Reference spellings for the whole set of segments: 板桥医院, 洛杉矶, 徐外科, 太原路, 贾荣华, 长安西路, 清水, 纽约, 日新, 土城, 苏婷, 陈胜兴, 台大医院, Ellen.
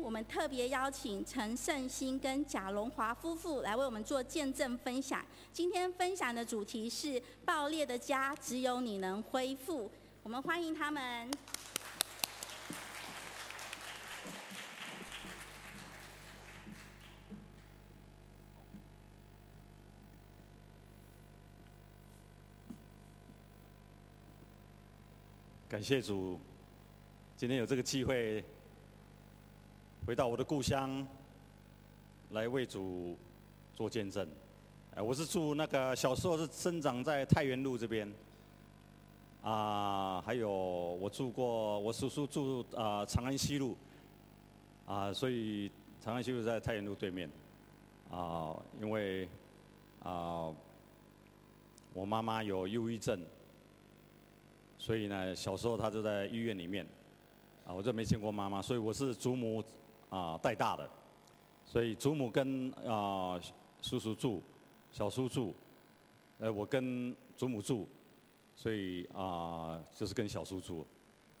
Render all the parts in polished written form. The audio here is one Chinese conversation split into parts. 我们特别邀请陈胜兴跟贾荣华夫妇来为我们做见证分享。今天分享的主题是“爆裂的家，只有你能恢复”。我们欢迎他们。 感谢主，今天有这个机会回到我的故乡，来为主做见证。我是住那个小时候是生长在太原路这边，还有我住过，我叔叔住长安西路，所以长安西路在太原路对面。因为我妈妈有忧郁症。 所以呢，小时候他就在医院里面，我就没见过妈妈，所以我是祖母带大的，所以祖母跟叔叔住，小叔住，我跟祖母住，所以就是跟小叔住，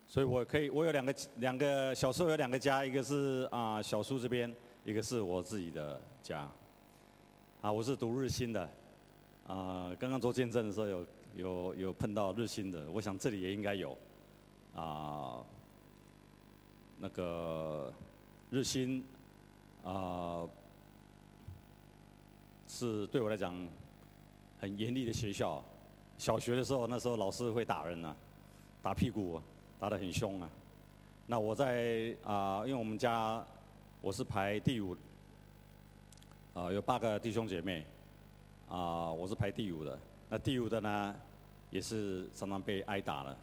所以我有两个小时候有两个家，一个是小叔这边，一个是我自己的家，我是读日新的，刚刚做见证的时候有碰到日新的，我想这里也应该有，那个日新是对我来讲很严厉的学校。小学的时候，那时候老师会打人啊，打屁股，打得很凶啊。那我在因为我们家我是排第五，有8个弟兄姐妹，我是排第5的。 那第5的呢，也是常常被挨打了，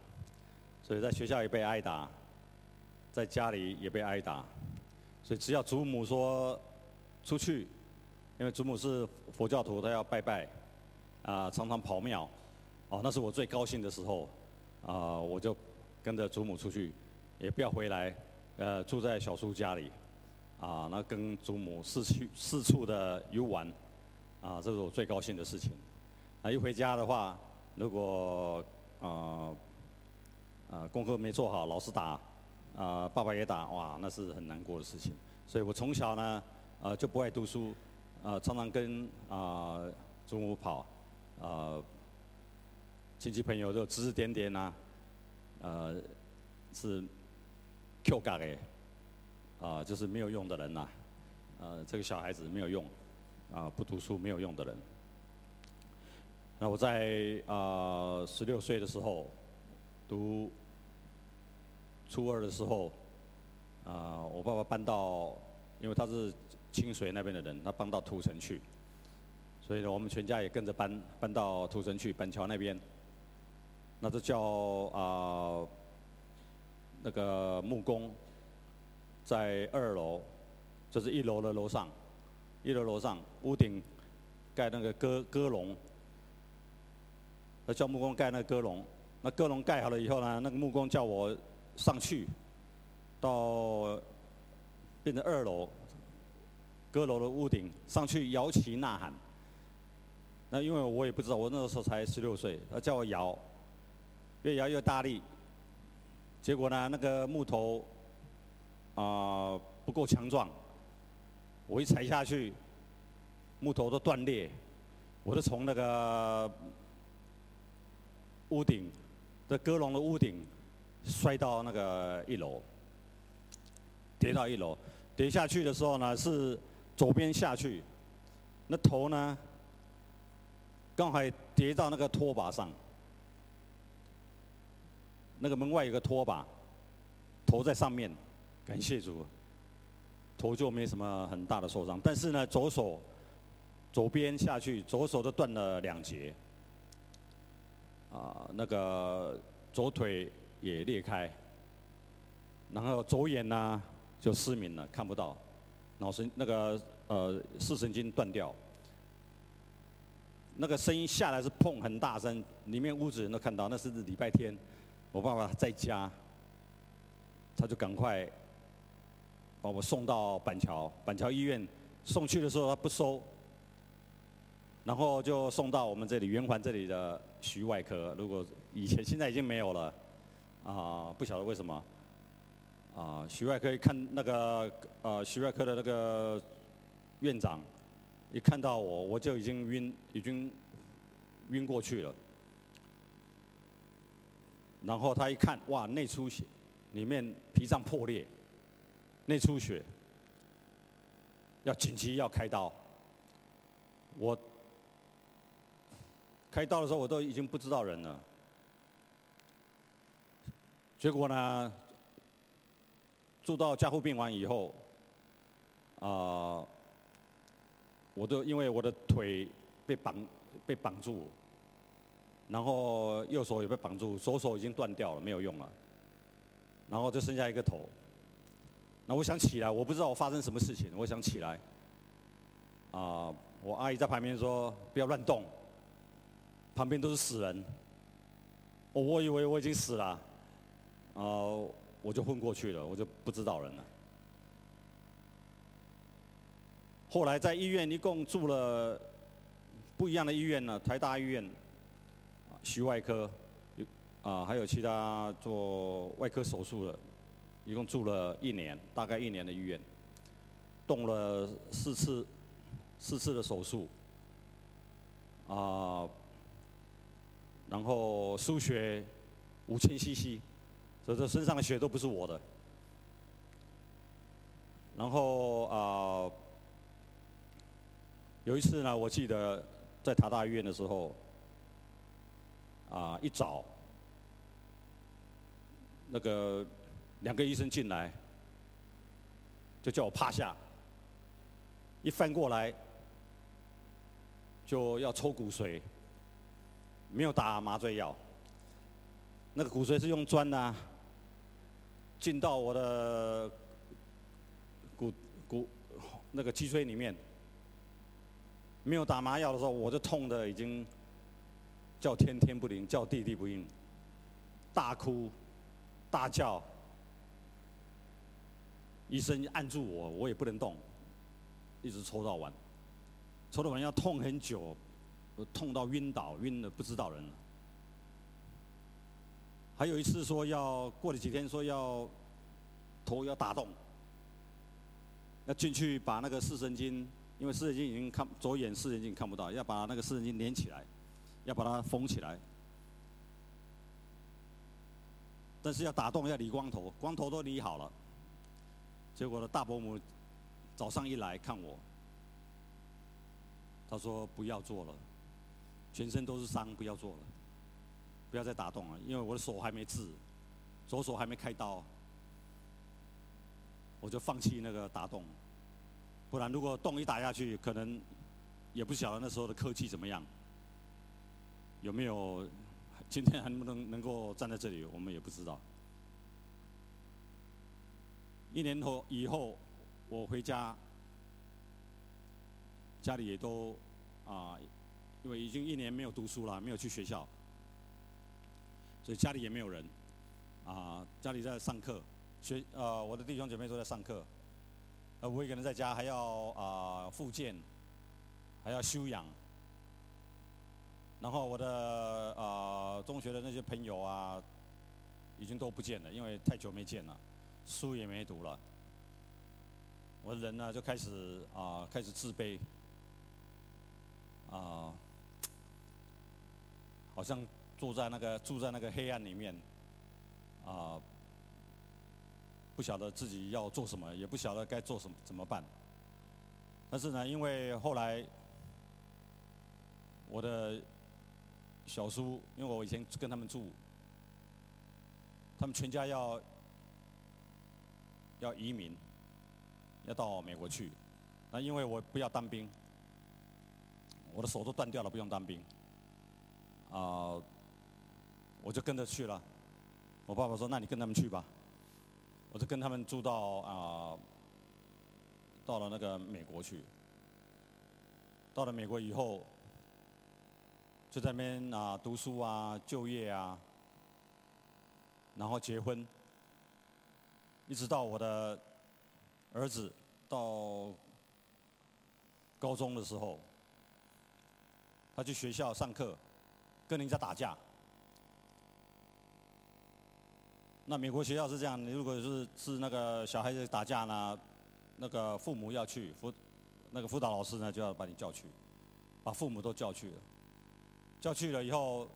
所以在学校也被挨打，在家里也被挨打，所以只要祖母说出去，因为祖母是佛教徒，她要拜拜，常常跑庙，那是我最高兴的时候，我就跟着祖母出去，也不要回来，住在小叔家里，那跟祖母四处的游玩，这是我最高兴的事情。 一回家的话，如果功课没做好，老师打，爸爸也打，哇，那是很难过的事情。所以我从小呢，就不爱读书，常常跟祖母跑，亲戚朋友就指指点点啊，是 Q 嘎的，就是没有用的人呐，这个小孩子没有用，不读书没有用的人。 那我在16岁的时候，读初2的时候，我爸爸搬到，因为他是清水那边的人，他搬到土城去，所以呢，我们全家也跟着搬到土城去，板桥那边。那就叫那个木工，在2楼，就是1楼的楼上，1楼屋顶盖那个鸽笼。 叫木工盖那个鸽笼，那鸽笼盖好了以后呢，那个木工叫我上去，到变成2楼，鸽楼的屋顶上去摇旗呐喊。那因为我也不知道，我那时候才16岁，他叫我摇，越摇越大力。结果呢，那个木头不够强壮，我一踩下去，木头都断裂，我就从那个。 屋顶的鸽笼的屋顶摔到那个1楼，跌到1楼，跌下去的时候呢是左边下去，那头呢刚好跌到那个拖把上，那个门外有个拖把，头在上面，感谢主，头就没什么很大的受伤，但是呢左边下去，左手都断了2节。 那个左腿也裂开，然后左眼呢就失明了，看不到，脑神那个视神经断掉，那个声音下来是砰很大声，里面屋子人都看到，那是礼拜天，我爸爸在家，他就赶快把我送到板桥医院，送去的时候他不收。 然后就送到我们这里圆环这里的徐外科，如果以前现在已经没有了，不晓得为什么，啊，徐外科看那个徐外科的那个院长，一看到我，我就已经晕过去了。然后他一看，哇，内出血，里面脾脏破裂，内出血，要紧急要开刀。我开刀的时候，我都已经不知道人了。结果呢？ 住到加护病房以后，我都因为我的腿被绑住，然后右手也被绑住，左手已经断掉了，没有用了，然后就剩下一个头。那我想起来，我不知道我发生什么事情，我想起来，我阿姨在旁边说不要乱动，旁边都是死人，我以为我已经死了，我就混过去了，我就不知道人了。后来在医院一共住了不一样的医院呢，台大医院、徐外科，还有其他做外科手术的，一共住了1年，大概1年的医院，动了四次的手术，然后输血5000 cc。 所以这身上的血都不是我的，然后有一次呢，我记得在台大医院的时候，一早那个2个医生进来，就叫我趴下，一翻过来就要抽骨髓，没有打麻醉药，那个骨髓是用钻的啊。 进到我的那个脊椎里面，没有打麻药的时候，我就痛得已经叫天天不灵，叫地地不应，大哭大叫。医生按住我，我也不能动，一直抽到完，抽到完要痛很久，我痛到晕倒，晕得不知道人了。 还有一次说要过了几天说要头要打洞，要进去把那个视神经，因为视神经已经看左眼视神经看不到，要把那个视神经连起来，要把它封起来。但是要打洞要理光头，光头都理好了。结果呢，大伯母早上一来看我，她说不要做了，全身都是伤，不要做了。 不要再打洞了，因为我的手还没治，左手还没开刀，我就放弃那个打洞。不然如果洞一打下去，可能也不晓得那时候的科技怎么样，有没有今天还能够站在这里，我们也不知道。1年后以后，我回家，家里也都因为已经1年没有读书了，没有去学校。 所以家里也没有人，家里在上课，我的弟兄姐妹都在上课，我一个人在家还要复健，还要休养，然后我的中学的那些朋友啊，已经都不见了，因为太久没见了，书也没读了，我人呢就开始自卑，好像。 住在那个黑暗里面，不晓得自己要做什么，也不晓得该做什么怎么办。但是呢，因为后来我的小叔，因为我以前跟他们住，他们全家要移民，要到美国去。那因为我不要当兵，我的手都断掉了，不用当兵，我就跟着去了，我爸爸说：“那你跟他们去吧。”我就跟他们住到到了那个美国去。到了美国以后，就在那边读书啊、就业啊，然后结婚，一直到我的儿子到高中的时候，他去学校上课，跟人家打架。那美国学校是这样，如果是那个小孩子打架呢，那个父母要去辅导老师呢就要把你叫去，把父母都叫去了，叫去了以后，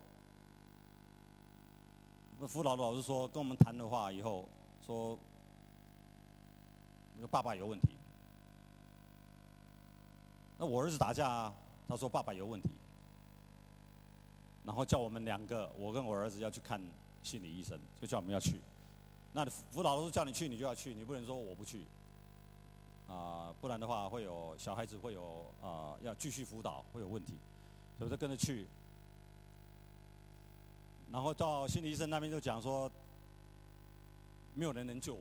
那辅导的老师说跟我们谈的话以后说，那个爸爸有问题。那我儿子打架啊，他说爸爸有问题，然后叫我们两个，我跟我儿子要去看。 心理医生就叫我们要去，那辅导老师叫你去，你就要去，你不能说我不去，不然的话会有小孩子会有要继续辅导会有问题，所以我就跟着去。然后到心理医生那边就讲说，没有人能救我，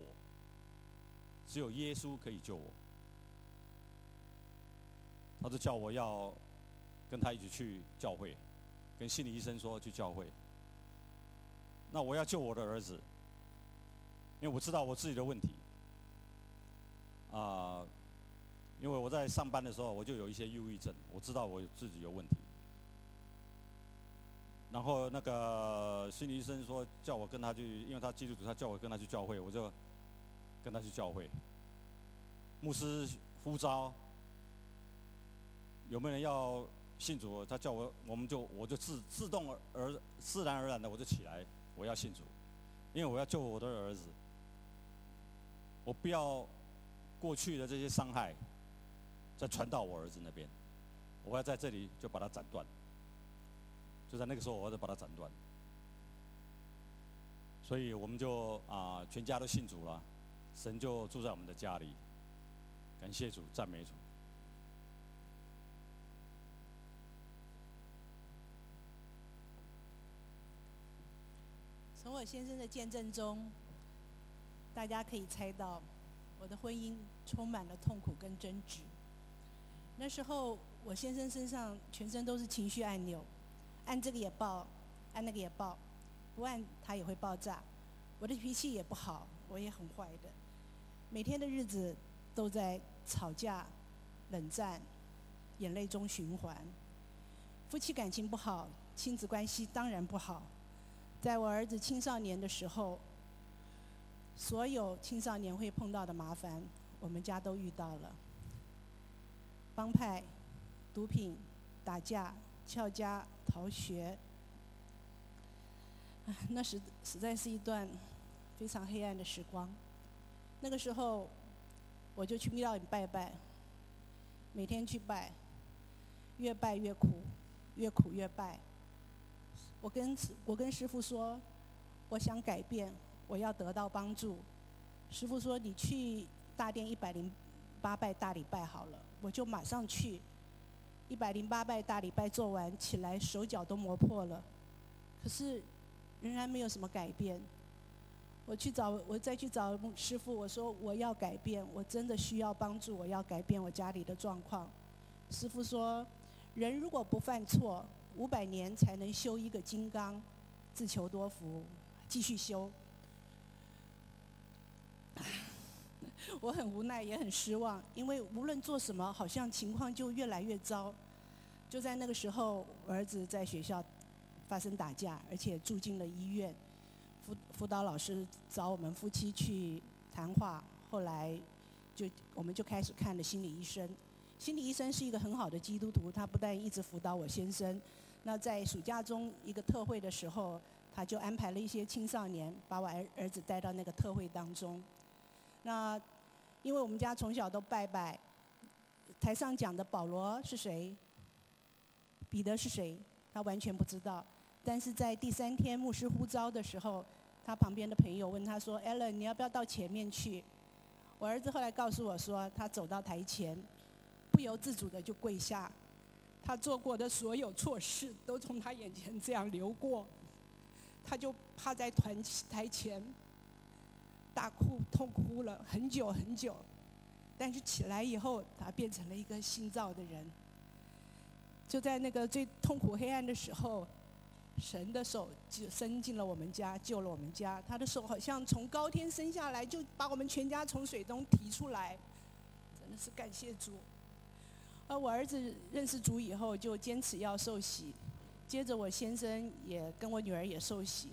只有耶稣可以救我。他就叫我要跟他一起去教会，跟心理医生说去教会。 那我要救我的儿子，因为我知道我自己的问题。因为我在上班的时候我就有一些忧郁症，我知道我自己有问题。然后那个心理医生说叫我跟他去，因为他基督徒，他叫我跟他去教会，我就跟他去教会。牧师呼召，有没有人要信主？他叫我，我就自然而然的我就起来。 我要信主，因为我要救我的儿子。我不要过去的这些伤害再传到我儿子那边，我要在这里就把它斩断。就在那个时候，我就把它斩断。所以我们就全家都信主了，神就住在我们的家里。感谢主，赞美主。 从我先生的见证中，大家可以猜到，我的婚姻充满了痛苦跟争执。那时候，我先生身上全身都是情绪按钮，按这个也爆，按那个也爆，不按他也会爆炸。我的脾气也不好，我也很坏的。每天的日子都在吵架、冷战、眼泪中循环。夫妻感情不好，亲子关系当然不好。 在我儿子青少年的时候，所有青少年会碰到的麻烦，我们家都遇到了。帮派、毒品、打架、翘家、逃学，那实在是一段非常黑暗的时光。那个时候，我就去庙里拜拜，每天去拜，越拜越苦，越苦越拜。 我跟师父说，我想改变，我要得到帮助。师父说：“你去大殿108拜大礼拜好了。”我就马上去。108拜大礼拜做完，起来手脚都磨破了，可是仍然没有什么改变。我再去找师父，我说我要改变，我真的需要帮助，我要改变我家里的状况。师父说：“人如果不犯错。” 500年才能修一个金刚，自求多福，继续修。我很无奈，也很失望，因为无论做什么，好像情况就越来越糟。就在那个时候，我儿子在学校发生打架，而且住进了医院。辅导老师找我们夫妻去谈话，后来我们就开始看了心理医生。 心理医生是一个很好的基督徒，他不但一直辅导我先生，那在暑假中一个特会的时候，他就安排了一些青少年，把我儿子带到那个特会当中。那因为我们家从小都拜拜，台上讲的保罗是谁，彼得是谁，他完全不知道。但是在第3天牧师呼召的时候，他旁边的朋友问他说 ：“Ellen， 你要不要到前面去？”我儿子后来告诉我说，他走到台前。 不由自主的就跪下，他做过的所有错事都从他眼前这样流过，他就趴在台前大哭，痛哭了很久很久。但是起来以后，他变成了一个新造的人。就在那个最痛苦黑暗的时候，神的手就伸进了我们家，救了我们家。他的手好像从高天伸下来，就把我们全家从水中提出来，真的是感谢主。 我儿子认识主以后，就坚持要受洗。接着我先生也跟我女儿也受洗。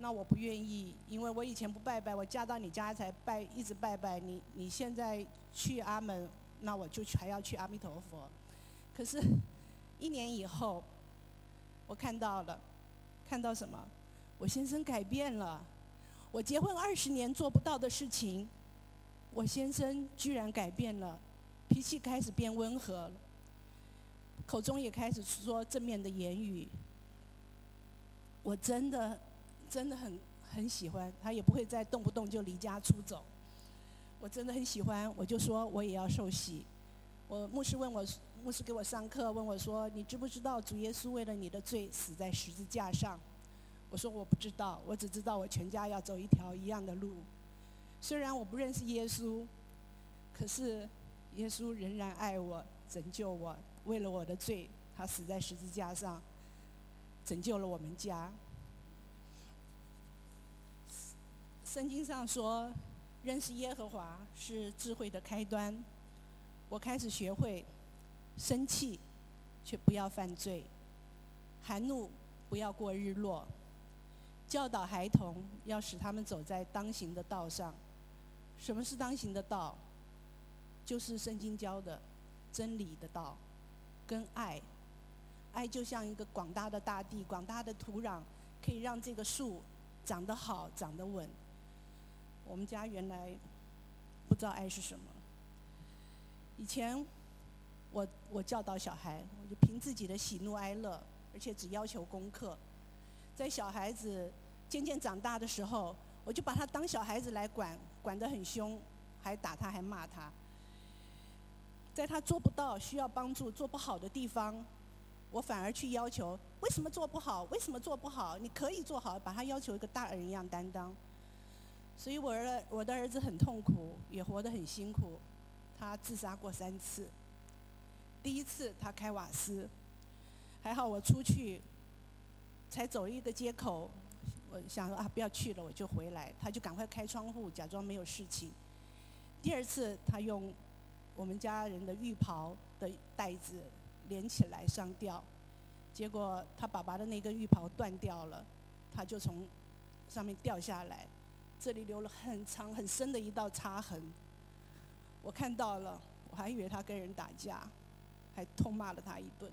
那我不愿意，因为我以前不拜拜，我嫁到你家才拜，一直拜拜。你现在去阿门，那我就还要去阿弥陀佛。可是，1年以后，我看到了，看到什么？我先生改变了，我结婚20年做不到的事情，我先生居然改变了，脾气开始变温和了，口中也开始说正面的言语。我真的很喜欢他，也不会再动不动就离家出走。我真的很喜欢，我就说我也要受洗。我牧师给我上课，问我说：“你知不知道主耶稣为了你的罪死在十字架上？”我说我不知道，我只知道我全家要走一条一样的路。虽然我不认识耶稣，可是耶稣仍然爱我，拯救我，为了我的罪，他死在十字架上，拯救了我们家。圣经上说，认识耶和华是智慧的开端。我开始学会生气，却不要犯罪；含怒，不要过日落；教导孩童，要使他们走在当行的道上。什么是当行的道？就是圣经教的真理的道，跟爱。爱就像一个广大的大地，广大的土壤，可以让这个树长得好，长得稳。我们家原来不知道爱是什么。以前我教导小孩，我就凭自己的喜怒哀乐，而且只要求功课。在小孩子渐渐长大的时候，我就把他当小孩子来管，管得很凶，还打他，还骂他。在他做不到、需要帮助、做不好的地方，我反而去要求：为什么做不好？为什么做不好？你可以做好，把他要求一个大人一样担当。所以我的儿子很痛苦，也活得很辛苦。他自杀过3次，第一次他开瓦斯，还好我出去，才走一个街口，我想啊不要去了，我就回来，他就赶快开窗户，假装没有事情。第二次他用我们家人的浴袍的带子连起来上吊，结果他爸爸的那个浴袍断掉了，他就从上面掉下来。这里留了很长很深的一道擦痕，我看到了，我还以为他跟人打架，还痛骂了他一顿。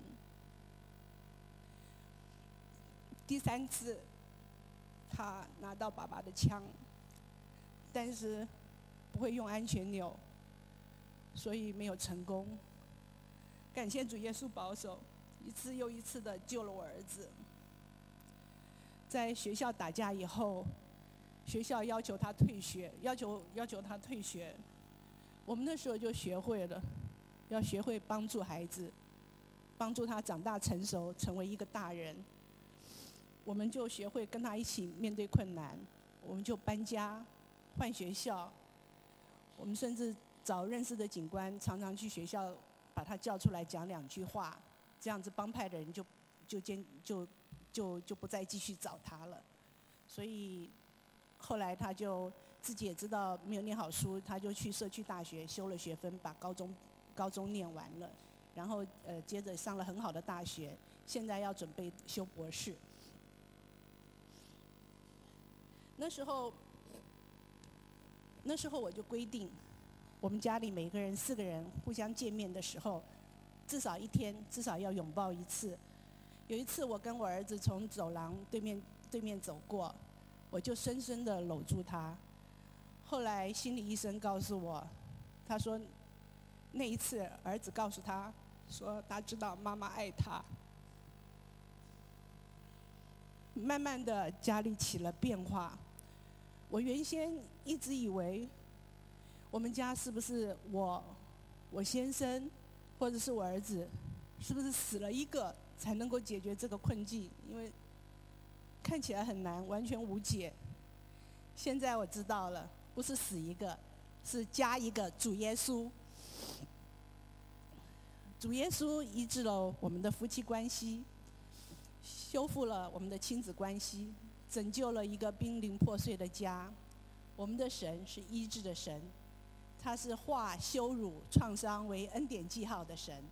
第三次，他拿到爸爸的枪，但是不会用安全钮，所以没有成功。感谢主耶稣保守，一次又一次的救了我儿子。在学校打架以后，学校要求他退学，要求他退学。我们那时候就学会了，要学会帮助孩子，帮助他长大成熟，成为一个大人。我们就学会跟他一起面对困难，我们就搬家、换学校。我们甚至找认识的警官，常常去学校把他叫出来讲2句话，这样子帮派的人就不再继续找他了。所以后来他就自己也知道没有念好书，他就去社区大学修了学分，把高中念完了，然后接着上了很好的大学，现在要准备修博士。那时候我就规定，我们家里每个人4个人互相见面的时候，至少1天至少要拥抱1次。有一次我跟我儿子从走廊对面走过，我就深深地搂住他。后来心理医生告诉我，他说那一次儿子告诉他说他知道妈妈爱他。慢慢的家里起了变化。我原先一直以为我们家是不是我先生或者是我儿子是不是死了一个才能够解决这个困境，因为看起来很难，完全无解。现在我知道了，不是死一个，是加一个主耶稣。主耶稣医治了我们的夫妻关系，修复了我们的亲子关系，拯救了一个濒临破碎的家。我们的神是医治的神，他是化羞辱、创伤为恩典记号的神。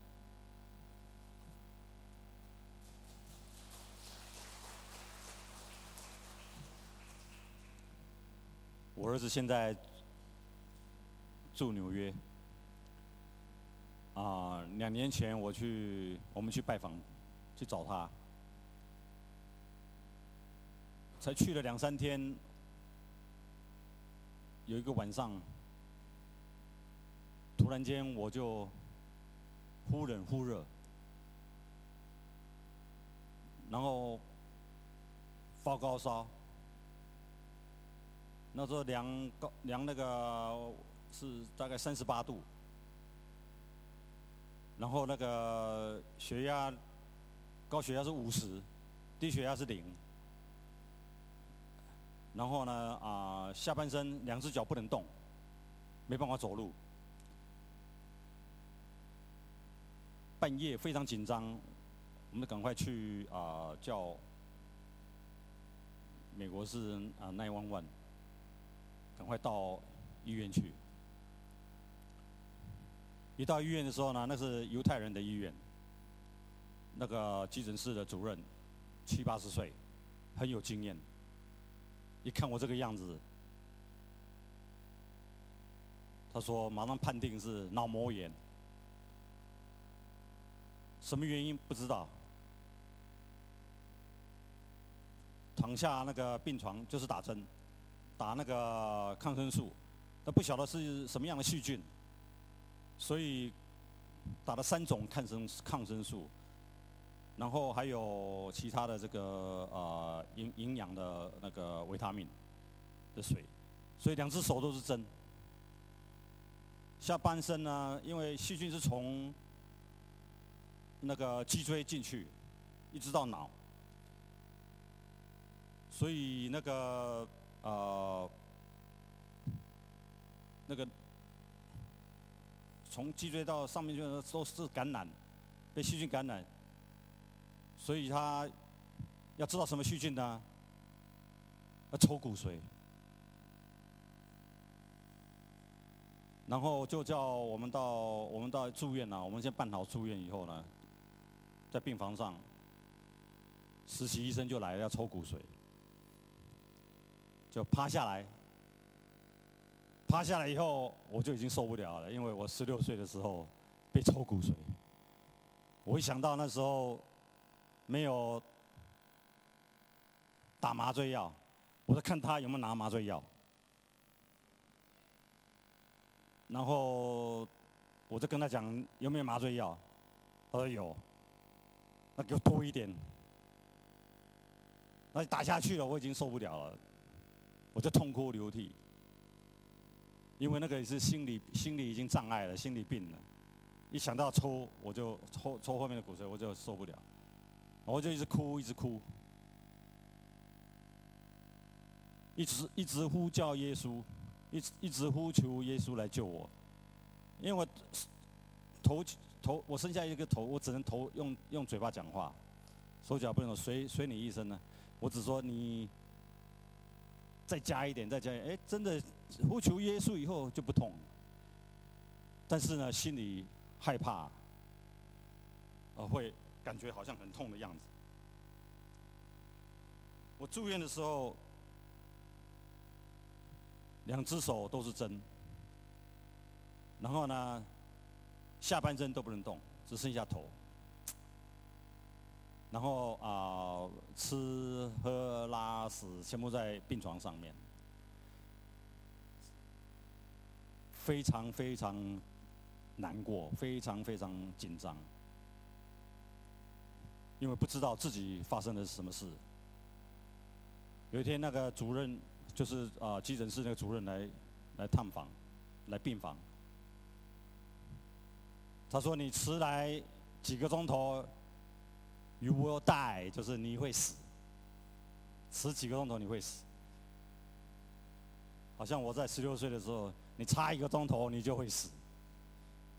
我儿子现在住纽约。2年前我们去拜访，去找他，才去了2、3天。有一个晚上，突然间我就忽冷忽热，然后发高烧。那时候量那个是大概38度，然后那个血压，高血压是50，低血压是0。然后呢，下半身2只脚不能动，没办法走路。半夜非常紧张，我们赶快去叫美国是911，赶快到医院去。一到医院的时候呢，那是犹太人的医院，那个急诊室的主任70、80岁，很有经验。一看我这个样子，他说马上判定是脑膜炎，什么原因不知道。躺下那个病床就是打针，打那个抗生素，但不晓得是什么样的细菌，所以打了3种抗生素，然后还有其他的这个营养的那个维他命的水，所以2只手都是针。下半身呢，因为细菌是从那个脊椎进去，一直到脑，所以那个从脊椎到上面去都是感染，被细菌感染。所以他要知道什么细菌呢？要抽骨髓，然后就叫我们到住院了。我们先办好住院以后呢，在病房上，实习医生就来了，要抽骨髓，就趴下来。趴下来以后，我就已经受不了了，因为我16岁的时候被抽骨髓，我一想到那时候。没有打麻醉药，我在看他有没有拿麻醉药。然后我就跟他讲有没有麻醉药，他说有，那给我多一点。那打下去了，我已经受不了了，我就痛哭流涕，因为那个也是心理已经障碍了，心理病了。一想到抽，我就抽后面的骨髓，我就受不了。我就一直哭，一直呼叫耶稣，一直呼求耶稣来救我，因为我我剩下一个头，我只能用嘴巴讲话，手脚不能，随你一身呢。我只说你再加一点，哎，真的呼求耶稣以后就不痛，但是呢，心里害怕，会。感觉好像很痛的样子。我住院的时候，2只手都是针，然后呢，下半身都不能动，只剩下头。然后吃喝拉屎全部在病床上面，非常非常难过，非常非常紧张。因为不知道自己发生了什么事。有一天，那个主任就是急诊室那个主任来探访，来病房。他说：“你迟来几个钟头 ，you will die， 就是你会死。迟几个钟头你会死。好像我在16岁的时候，你差1个钟头你就会死。”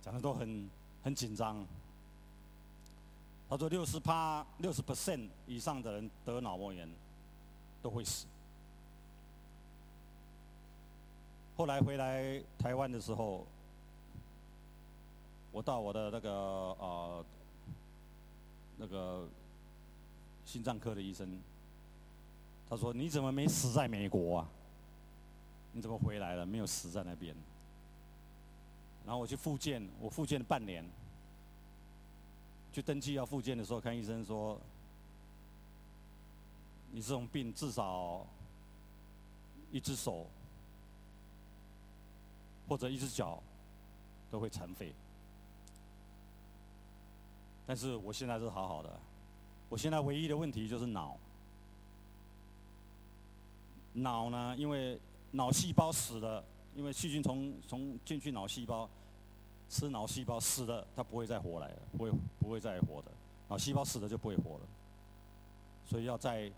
讲的都很紧张。他说60% 以上的人得脑膜炎都会死。后来回来台湾的时候，我到我的那个心脏科的医生，他说：“你怎么没死在美国啊？你怎么回来了？没有死在那边。然后我去复健，我复健了半年。去登记要复健的时候，看医生说，你这种病至少一只手或者一只脚都会残废。但是我现在是好好的，我现在唯一的问题就是脑。 脑呢？因为脑细胞死了，因为细菌从进去脑细胞，吃脑细胞死了，它不会再活来了，不会再活的。脑细胞死了就不会活了，所以要再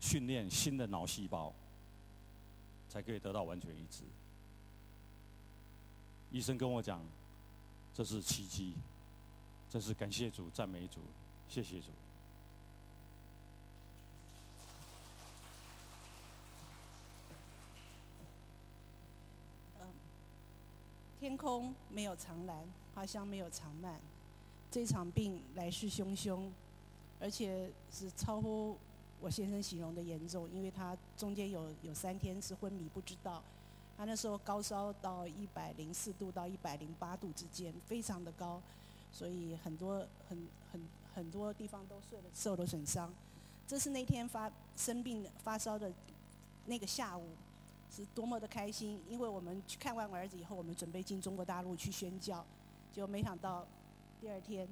训练新的脑细胞，才可以得到完全移植。医生跟我讲，这是奇迹，真是感谢主，赞美主，谢谢主。 天空没有长蓝，花香没有长蔓。这场病来势汹汹，而且是超乎我先生形容的严重，因为他中间有3天是昏迷，不知道。他那时候高烧到104度到108度之间，非常的高，所以很多地方都受了损伤。这是那天生病发烧的那个下午。 是多么的开心！因为我们去看完我儿子以后，我们准备进中国大陆去宣教，就没想到第2天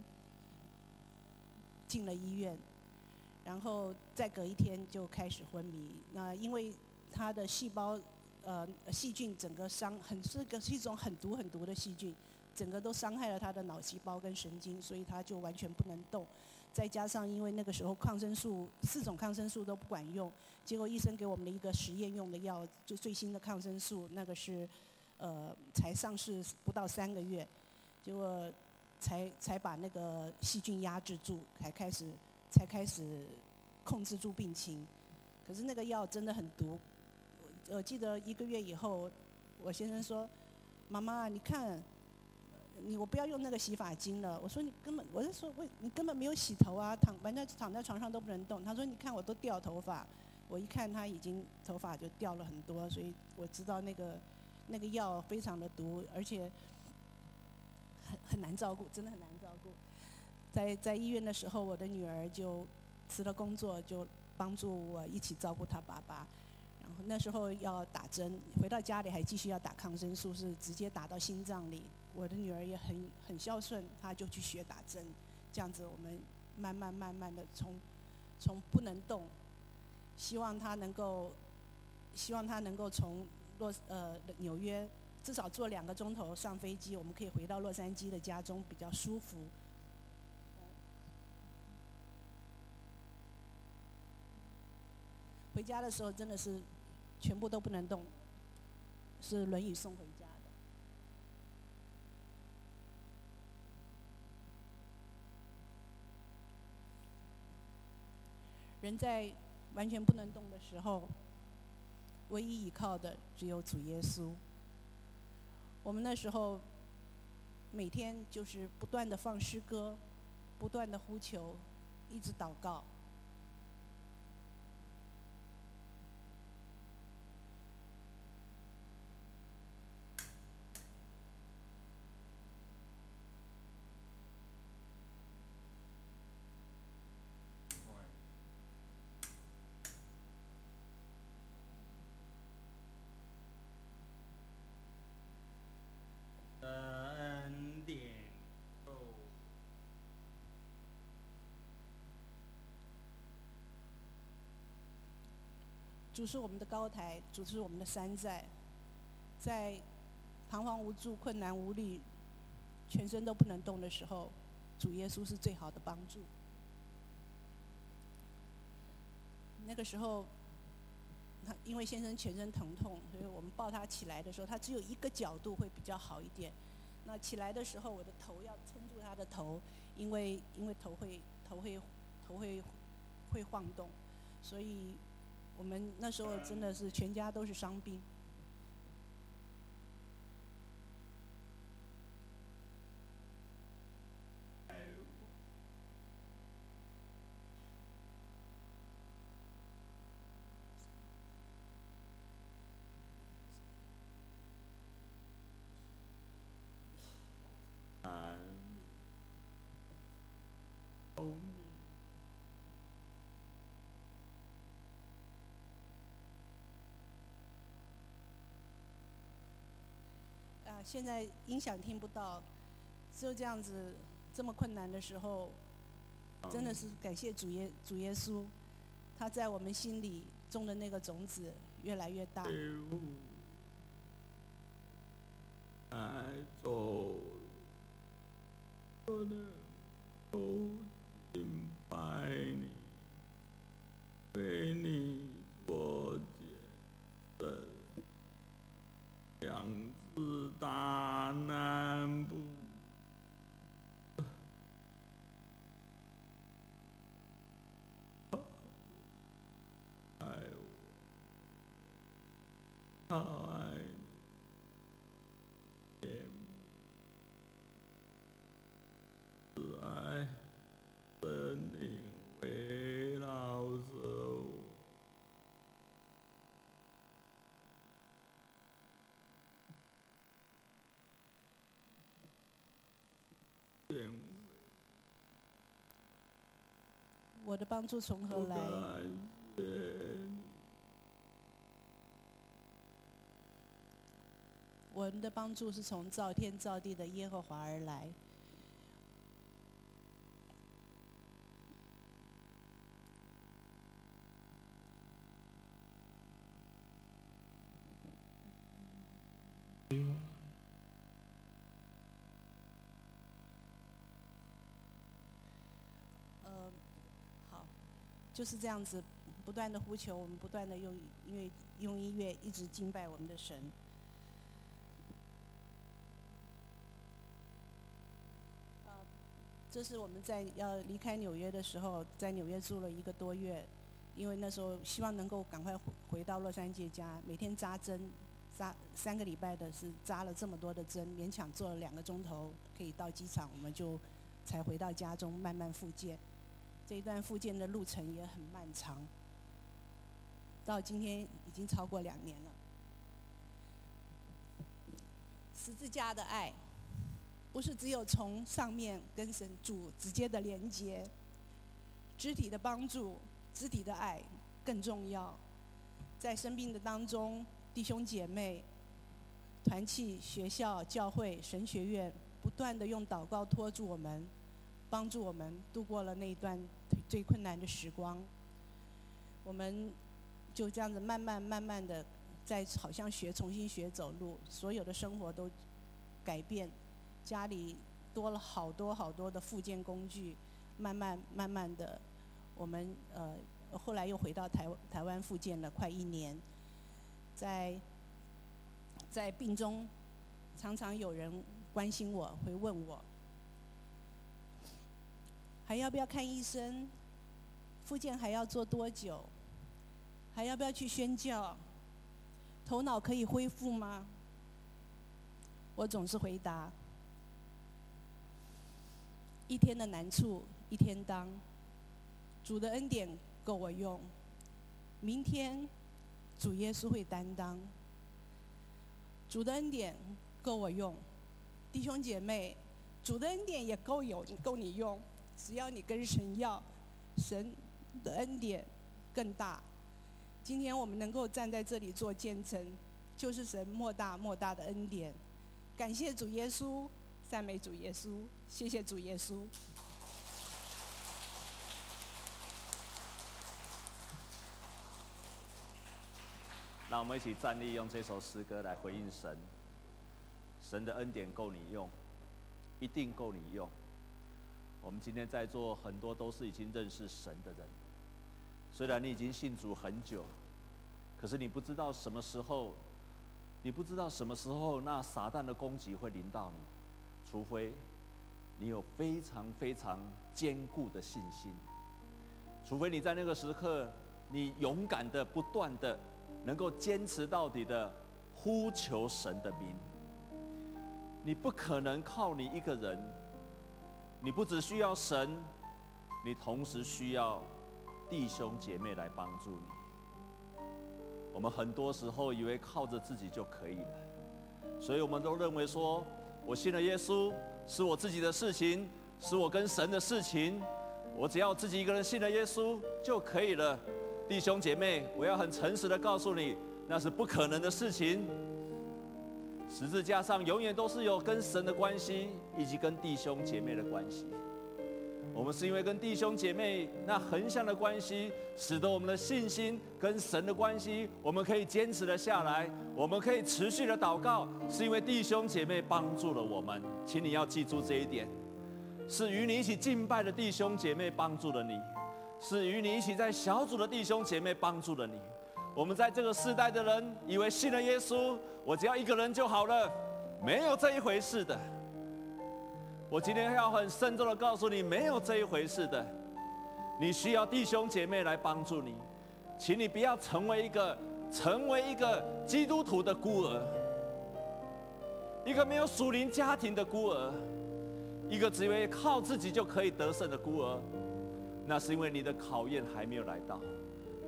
进了医院，然后再隔1天就开始昏迷。那因为他的细胞细菌整个是一种很毒的细菌，整个都伤害了他的脑细胞跟神经，所以他就完全不能动。 再加上，因为那个时候4种抗生素都不管用，结果医生给我们的一个实验用的药，就最新的抗生素，那个是，才上市不到3个月，结果才把那个细菌压制住，才开始控制住病情。可是那个药真的很毒，我记得1个月以后，我先生说：“妈妈，你看。” 我不要用那个洗发精了。我说你根本，我是说你根本没有洗头啊，躺在床上都不能动。他说你看我都掉头发，我一看他已经头发就掉了很多，所以我知道那个药非常的毒，而且很难照顾，真的很难照顾。在医院的时候，我的女儿就辞了工作，就帮助我一起照顾她爸爸。 然后那时候要打针，回到家里还继续要打抗生素，是直接打到心脏里。我的女儿也很孝顺，她就去学打针，这样子我们慢慢的从不能动，希望她能够从纽约至少坐2个钟头上飞机，我们可以回到洛杉矶的家中比较舒服。 回家的时候真的是全部都不能动，是轮椅送回家的。人在完全不能动的时候，唯一依靠的只有主耶稣。我们那时候每天就是不断的放诗歌，不断的呼求，一直祷告。 主是我们的高台，主是我们的山寨，在彷徨无助、困难无力、全身都不能动的时候，主耶稣是最好的帮助。那个时候，他因为先生全身疼痛，所以我们抱他起来的时候，他只有一个角度会比较好一点。那起来的时候，我的头要撑住他的头，因为头会晃动，所以。 我们那时候真的是全家都是伤兵。现在音响听不到，就这样子这么困难的时候，真的是感谢主耶稣，他在我们心里种的那个种子越来越大。为你做见证，两次大难不爱我，爱你，慈爱神灵围绕着我。我的帮助从何来？我们的帮助是从造天造地的耶和华而来。就是这样子，不断的呼求，我们不断的用音乐一直敬拜我们的神。这是我们在要离开纽约的时候，在纽约住了一个多月，因为那时候希望能够赶快回到洛杉矶家，每天扎针，扎3个礼拜的是扎了这么多的针，勉强做了2个钟头，可以到机场，我们就才回到家中慢慢复健。这一段复健的路程也很漫长，到今天已经超过2年了。十字架的爱，不是只有从上面跟神主直接的连接，肢体的帮助、肢体的爱更重要。在生病的当中，弟兄姐妹、团契、学校、教会、神学院，不断的用祷告托住我们。帮助我们度过了那一段最困难的时光，我们就这样子慢慢的在好像重新学走路，所有的生活都改变，家里多了好多的复健工具，慢慢的，我们后来又回到台湾复健了快1年，在病中常常有人关心我，会问我。还要不要看医生？复健还要做多久？还要不要去宣教？头脑可以恢复吗？我总是回答：一天的难处一天当，主的恩典够我用。明天主耶稣会担当，主的恩典够我用。弟兄姐妹，主的恩典也够你用。只要你跟神要，神的恩典更大。今天我们能够站在这里做见证，就是神莫大的恩典。感谢主耶稣，赞美主耶稣，谢谢主耶稣。让我们一起站立，用这首诗歌来回应神。神的恩典够你用，一定够你用。我们今天在座很多都是已经认识神的人，虽然你已经信主很久，可是你不知道什么时候那撒旦的攻击会临到你，除非你有非常坚固的信心，除非你在那个时刻你勇敢的不断的能够坚持到底的呼求神的名。你不可能靠你一个人，你不只需要神，你同时需要弟兄姐妹来帮助你。我们很多时候以为靠着自己就可以了，所以我们都认为说，我信了耶稣是我自己的事情，是我跟神的事情，我只要自己一个人信了耶稣就可以了。弟兄姐妹，我要很诚实的告诉你，那是不可能的事情。十字架上永远都是有跟神的关系，以及跟弟兄姐妹的关系。我们是因为跟弟兄姐妹那横向的关系，使得我们的信心跟神的关系，我们可以坚持的下来，我们可以持续的祷告，是因为弟兄姐妹帮助了我们。请你要记住这一点，是与你一起敬拜的弟兄姐妹帮助了你，是与你一起在小组的弟兄姐妹帮助了你。我们在这个世代的人以为信了耶稣，我只要一个人就好了，没有这一回事的。我今天要很慎重的告诉你，没有这一回事的。你需要弟兄姐妹来帮助你，请你不要成为一个基督徒的孤儿，一个没有属灵家庭的孤儿，一个只为靠自己就可以得胜的孤儿。那是因为你的考验还没有来到，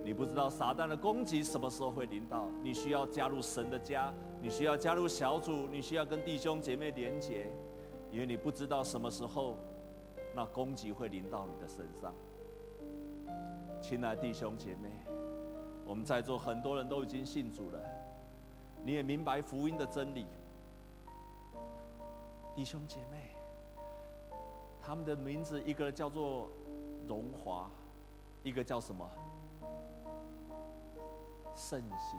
你不知道撒旦的攻击什么时候会临到。你需要加入神的家，你需要加入小组，你需要跟弟兄姐妹连结，因为你不知道什么时候那攻击会临到你的身上。亲爱的弟兄姐妹，我们在座很多人都已经信主了，你也明白福音的真理。弟兄姐妹，他们的名字一个叫做荣华，一个叫什么？圣心。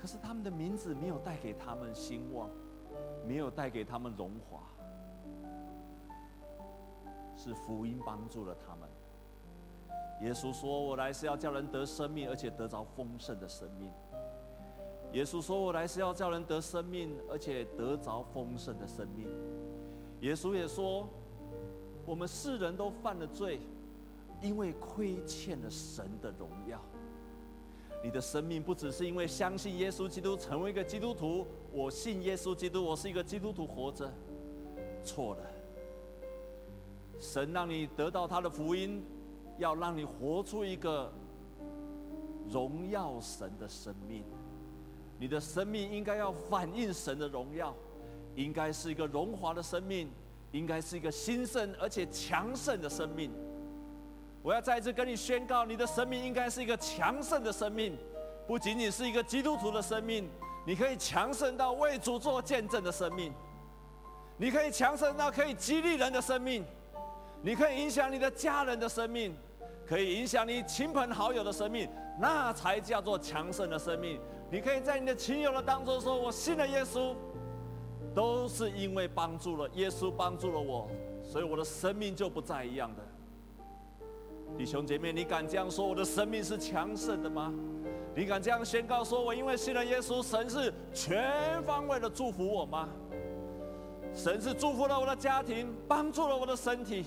可是他们的名字没有带给他们兴旺，没有带给他们荣华，是福音帮助了他们。耶稣说，我来是要叫人得生命，而且得着丰盛的生命。耶稣说，我来是要叫人得生命，而且得着丰盛的生命。耶稣也说，我们世人都犯了罪，因为亏欠了神的荣耀。你的生命不只是因为相信耶稣基督成为一个基督徒，我信耶稣基督，我是一个基督徒活着。错了，神让你得到他的福音，要让你活出一个荣耀神的生命。你的生命应该要反映神的荣耀，应该是一个荣华的生命，应该是一个兴盛而且强盛的生命。我要再次跟你宣告，你的生命应该是一个强盛的生命，不仅仅是一个基督徒的生命，你可以强盛到为主做见证的生命，你可以强盛到可以激励人的生命，你可以影响你的家人的生命，可以影响你亲朋好友的生命，那才叫做强盛的生命。你可以在你的亲友的当中说，我信了耶稣，都是因为帮助了耶稣，帮助了我，所以我的生命就不再一样的。弟兄姐妹，你敢这样说，我的生命是强盛的吗？你敢这样宣告说，我因为信了耶稣，神是全方位的祝福我吗？神是祝福了我的家庭，帮助了我的身体，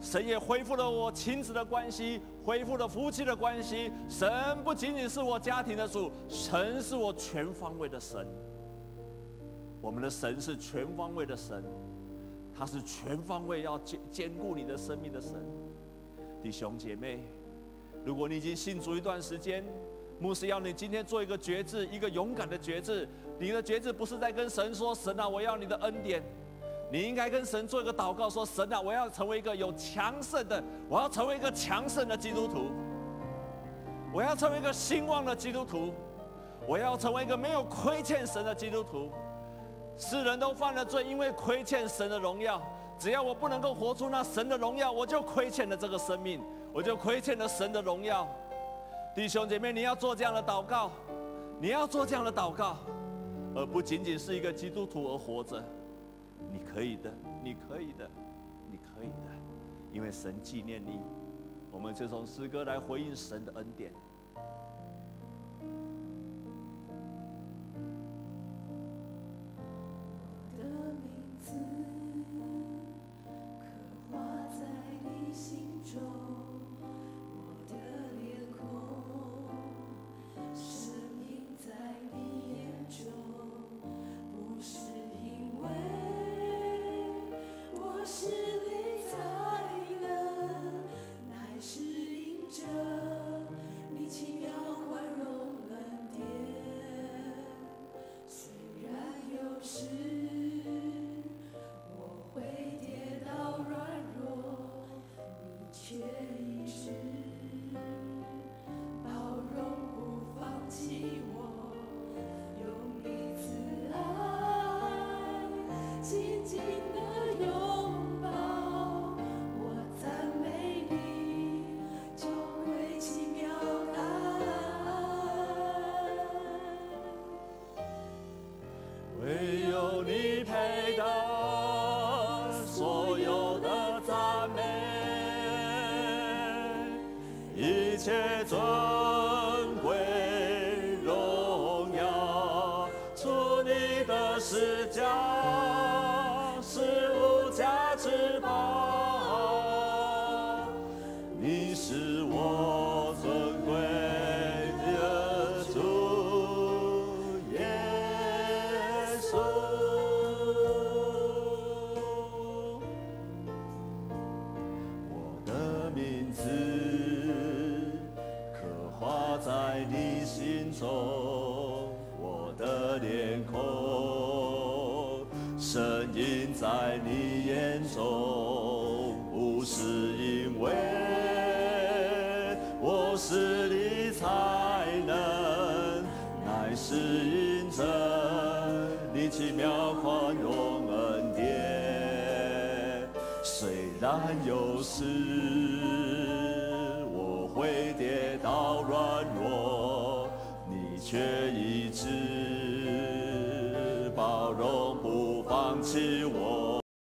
神也恢复了我亲子的关系，恢复了夫妻的关系。神不仅仅是我家庭的主，神是我全方位的神。我们的神是全方位的神，他是全方位要兼顾你的生命的神。弟兄姐妹，如果你已经信主一段时间，牧师要你今天做一个决志，一个勇敢的决志。你的决志不是在跟神说，神啊，我要你的恩典。你应该跟神做一个祷告，说，神啊，我要成为一个有强盛的，我要成为一个强盛的基督徒，我要成为一个兴旺的基督徒，我要成为一个没有亏欠神的基督徒。世人都犯了罪，因为亏欠神的荣耀。只要我不能够活出那神的荣耀，我就亏欠了这个生命，我就亏欠了神的荣耀。弟兄姐妹，你要做这样的祷告，你要做这样的祷告，而不仅仅是一个基督徒而活着。你可以的，你可以的，你可以的，因为神纪念你。我们就从诗歌来回应神的恩典。包容不放弃我，用你慈爱有时我会跌倒软弱，你却医治。